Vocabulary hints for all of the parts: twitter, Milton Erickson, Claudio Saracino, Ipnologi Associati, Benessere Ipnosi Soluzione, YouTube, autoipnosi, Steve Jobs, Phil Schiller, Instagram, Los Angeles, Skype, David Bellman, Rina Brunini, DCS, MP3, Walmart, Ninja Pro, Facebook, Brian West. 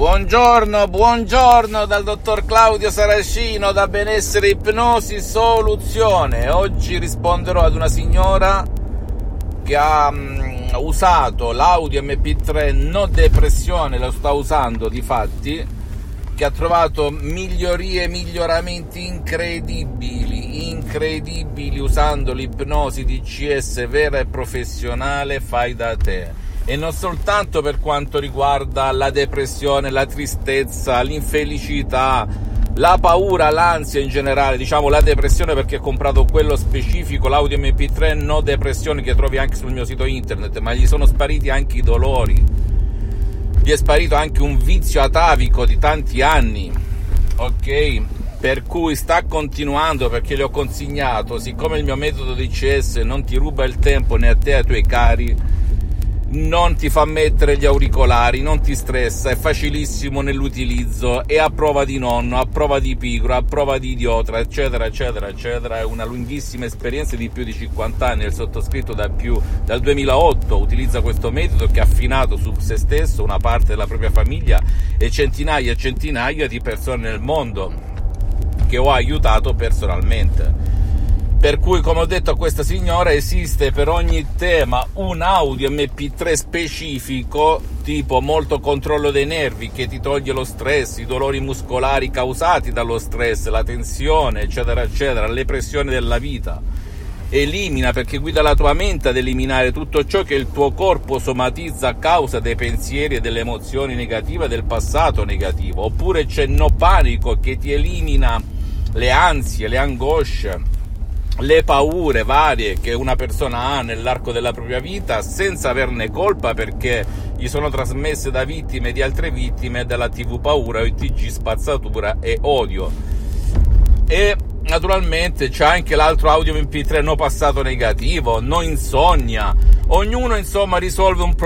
Buongiorno dal dottor Claudio Saracino da Benessere Ipnosi Soluzione. Oggi risponderò ad una signora che ha usato l'audio MP3 No Depressione, lo sta usando di fatti, che ha trovato migliorie e miglioramenti incredibili usando l'ipnosi DCS vera e professionale fai da te. E non soltanto per quanto riguarda la depressione, la tristezza, l'infelicità, la paura, l'ansia in generale, diciamo la depressione perché ho comprato quello specifico, l'audio MP3 No Depressione, che trovi anche sul mio sito internet, ma gli sono spariti anche i dolori, gli è sparito anche un vizio atavico di tanti anni, ok? Per cui sta continuando, perché le ho consignato, siccome il mio metodo DCS non ti ruba il tempo né a te né ai tuoi cari, non ti fa mettere gli auricolari, non ti stressa, è facilissimo nell'utilizzo, è a prova di nonno, a prova di pigro, a prova di idiota, eccetera. È una lunghissima esperienza di più di 50 anni, il sottoscritto dal 2008 utilizza questo metodo, che ha affinato su se stesso, una parte della propria famiglia e centinaia e centinaia di persone nel mondo che ho aiutato personalmente. Per cui, come ho detto a questa signora, esiste per ogni tema un audio MP3 specifico, tipo molto controllo dei nervi, che ti toglie lo stress, i dolori muscolari causati dallo stress, la tensione, eccetera, le pressioni della vita. Elimina, perché guida la tua mente ad eliminare tutto ciò che il tuo corpo somatizza a causa dei pensieri e delle emozioni negative del passato negativo. Oppure c'è No Panico, che ti elimina le ansie, le angosce, le paure varie che una persona ha nell'arco della propria vita senza averne colpa, perché gli sono trasmesse da vittime di altre vittime della TV paura, il TG spazzatura e odio. E naturalmente c'è anche l'altro audio MP3 No Passato Negativo, No Insonnia. Ognuno insomma risolve un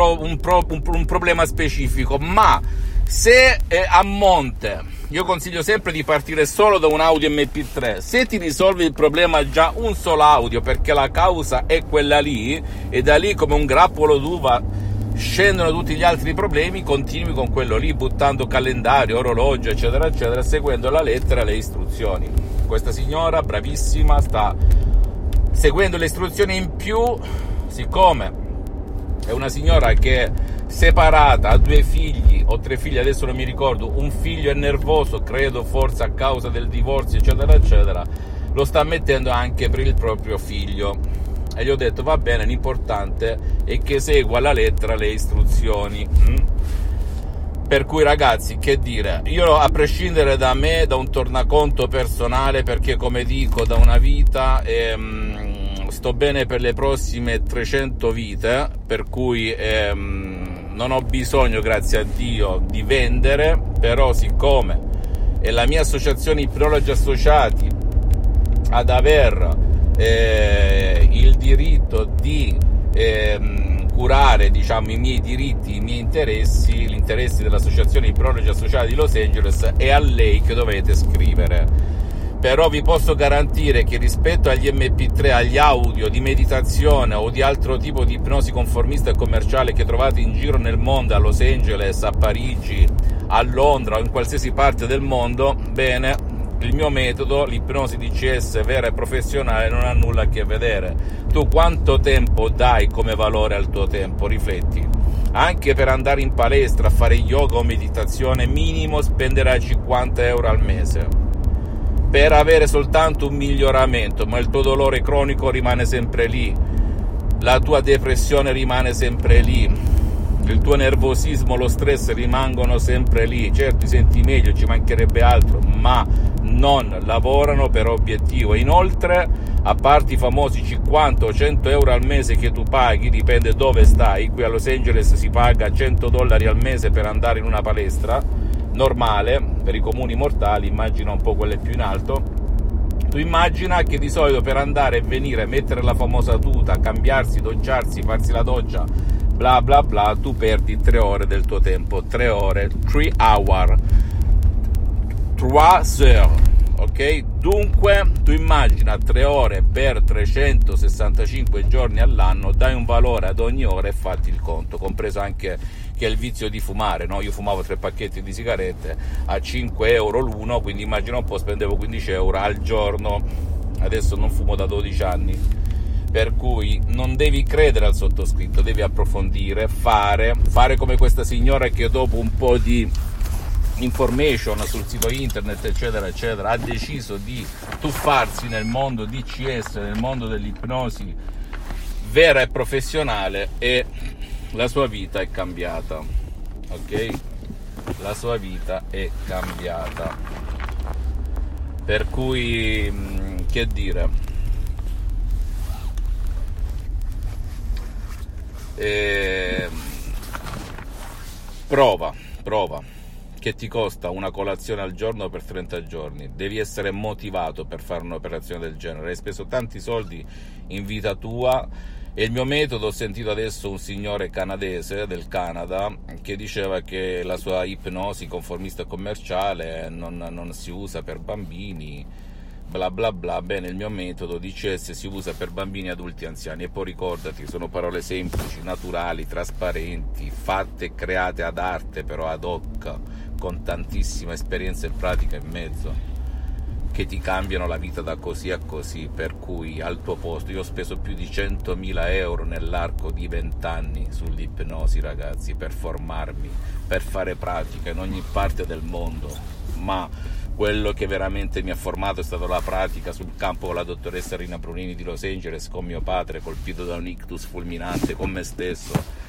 problema specifico, ma se è a monte, io consiglio sempre di partire solo da un audio MP3. Se ti risolvi il problema già un solo audio, perché la causa è quella lì, e da lì come un grappolo d'uva scendono tutti gli altri problemi, continui con quello lì, buttando calendario, orologio, eccetera, seguendo alla lettera le istruzioni. Questa signora bravissima sta seguendo le istruzioni. In più, siccome è una signora che è separata, ha 2 figli o 3 figli, adesso non mi ricordo, un figlio è nervoso, credo forse a causa del divorzio, eccetera, lo sta mettendo anche per il proprio figlio, e gli ho detto va bene, l'importante è che segua alla lettera le istruzioni. Per cui ragazzi, che dire, io a prescindere da me, da un tornaconto personale, perché come dico da una vita sto bene per le prossime 300 vite, per cui non ho bisogno, grazie a Dio, di vendere. Però siccome è la mia associazione Ipnologi Associati ad aver il diritto di curare, diciamo, i miei diritti, i miei interessi, gli interessi dell'associazione Ipnologi Associati di Los Angeles, è a lei che dovete scrivere. Però vi posso garantire che rispetto agli MP3, agli audio di meditazione o di altro tipo di ipnosi conformista e commerciale che trovate in giro nel mondo, a Los Angeles, a Parigi, a Londra o in qualsiasi parte del mondo, bene, il mio metodo, l'ipnosi DCS vera e professionale, non ha nulla a che vedere. Tu quanto tempo dai come valore al tuo tempo? Rifletti. Anche per andare in palestra a fare yoga o meditazione, minimo spenderai 50 euro al mese per avere soltanto un miglioramento, ma il tuo dolore cronico rimane sempre lì, la tua depressione rimane sempre lì, il tuo nervosismo, lo stress rimangono sempre lì. Certo, ti senti meglio, ci mancherebbe altro, ma non lavorano per obiettivo. Inoltre, a parte i famosi 50 o 100 euro al mese che tu paghi, dipende dove stai, qui a Los Angeles si paga $100 al mese per andare in una palestra normale, per i comuni mortali, immagina un po' quelle più in alto. Tu immagina che di solito per andare e venire, mettere la famosa tuta, cambiarsi, docciarsi, farsi la doccia, bla bla, tu perdi 3 ore del tuo tempo, 3 ore, 3 hour, 3 heures ok? Dunque tu immagina 3 ore per 365 giorni all'anno, dai un valore ad ogni ora e fatti il conto, compreso anche che è il vizio di fumare, no? Io fumavo 3 pacchetti di sigarette a 5 euro l'uno, quindi immagina un po', spendevo 15 euro al giorno. Adesso non fumo da 12 anni, per cui non devi credere al sottoscritto, devi approfondire, fare come questa signora che dopo un po' di information sul sito internet eccetera eccetera ha deciso di tuffarsi nel mondo DCS, nel mondo dell'ipnosi vera e professionale, e la sua vita è cambiata, ok? La sua vita è cambiata, per cui che dire, prova che ti costa una colazione al giorno per 30 giorni, devi essere motivato per fare un'operazione del genere, hai speso tanti soldi in vita tua. E il mio metodo, ho sentito adesso un signore canadese del Canada che diceva che la sua ipnosi conformista commerciale non si usa per bambini, bla bla bla. Bene, il mio metodo DCS si usa per bambini, adulti, anziani, e poi ricordati, sono parole semplici, naturali, trasparenti, fatte e create ad arte, però ad hoc, con tantissima esperienza e pratica in mezzo, che ti cambiano la vita da così a così, per cui al tuo posto. Io ho speso più di 100.000 euro nell'arco di 20 anni sull'ipnosi, ragazzi, per formarmi, per fare pratica in ogni parte del mondo, ma quello che veramente mi ha formato è stata la pratica sul campo con la dottoressa Rina Brunini di Los Angeles, con mio padre colpito da un ictus fulminante, con me stesso,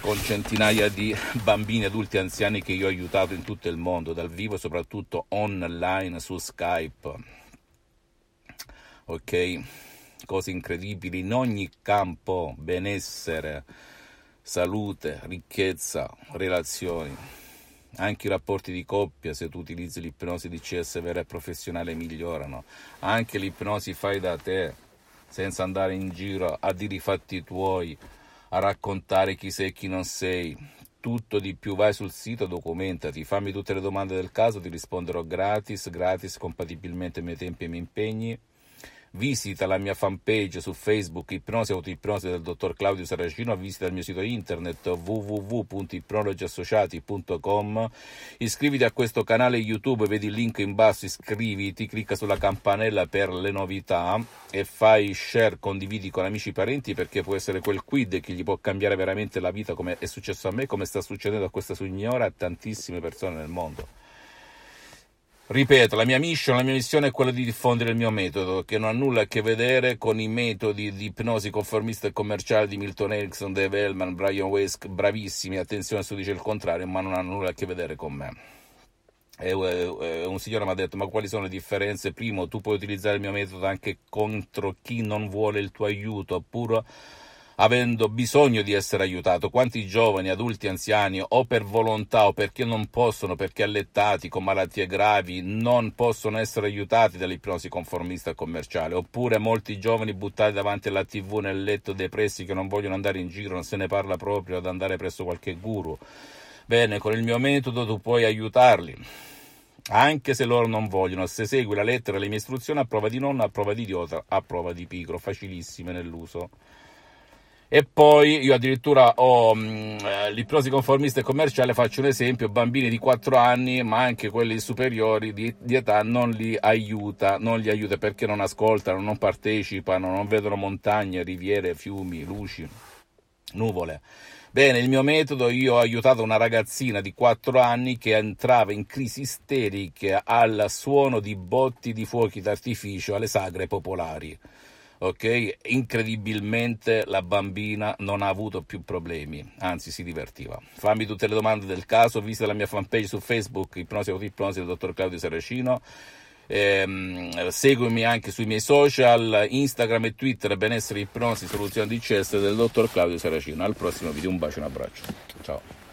con centinaia di bambini, adulti, anziani che io ho aiutato in tutto il mondo, dal vivo e soprattutto online su Skype, ok? Cose incredibili in ogni campo: benessere, salute, ricchezza, relazioni. Anche i rapporti di coppia, se tu utilizzi l'ipnosi di CS vera e professionale, migliorano. Anche l'ipnosi fai da te, senza andare in giro a dire i fatti tuoi, a raccontare chi sei e chi non sei. Tutto di più, vai sul sito, documentati, fammi tutte le domande del caso, ti risponderò gratis, compatibilmente ai miei tempi e ai miei impegni. Visita la mia fanpage su Facebook, Ipnosi Autoipnosi del dottor Claudio Saracino, visita il mio sito internet www.ipnologiassociati.com, iscriviti a questo canale YouTube, vedi il link in basso, iscriviti, clicca sulla campanella per le novità e fai share, condividi con amici e parenti, perché può essere quel quid che gli può cambiare veramente la vita, come è successo a me, come sta succedendo a questa signora, a tantissime persone nel mondo. Ripeto, la mia missione è quella di diffondere il mio metodo, che non ha nulla a che vedere con i metodi di ipnosi conformista e commerciale di Milton Erickson, David Bellman, Brian West, bravissimi, attenzione se dice il contrario, ma non ha nulla a che vedere con me. E un signore mi ha detto: ma quali sono le differenze? Primo, tu puoi utilizzare il mio metodo anche contro chi non vuole il tuo aiuto, pur avendo bisogno di essere aiutato. Quanti giovani, adulti, anziani, o per volontà o perché non possono, perché allettati, con malattie gravi, non possono essere aiutati dall'ipnosi conformista commerciale, oppure molti giovani buttati davanti alla TV nel letto, depressi, che non vogliono andare in giro, non se ne parla proprio, ad andare presso qualche guru. Bene, con il mio metodo tu puoi aiutarli, anche se loro non vogliono, se segui la lettera e le mie istruzioni, a prova di nonna, a prova di idiota, a prova di pigro, facilissime nell'uso. E poi io addirittura ho l'ipnosi conformista e commerciale, faccio un esempio, bambini di 4 anni, ma anche quelli superiori di età, non li aiuta perché non ascoltano, non partecipano, non vedono montagne, riviere, fiumi, luci, nuvole. Bene, il mio metodo, io ho aiutato una ragazzina di 4 anni che entrava in crisi isteriche al suono di botti di fuochi d'artificio alle sagre popolari. Ok, incredibilmente la bambina non ha avuto più problemi, anzi si divertiva. Fammi tutte le domande del caso, visita la mia fanpage su Facebook, Ipnosi Autoipnosi del dottor Claudio Saracino, seguimi anche sui miei social, Instagram e Twitter, Benessere Ipnosi Soluzione DCS del dottor Claudio Saracino. Al prossimo video, un bacio e un abbraccio, ciao.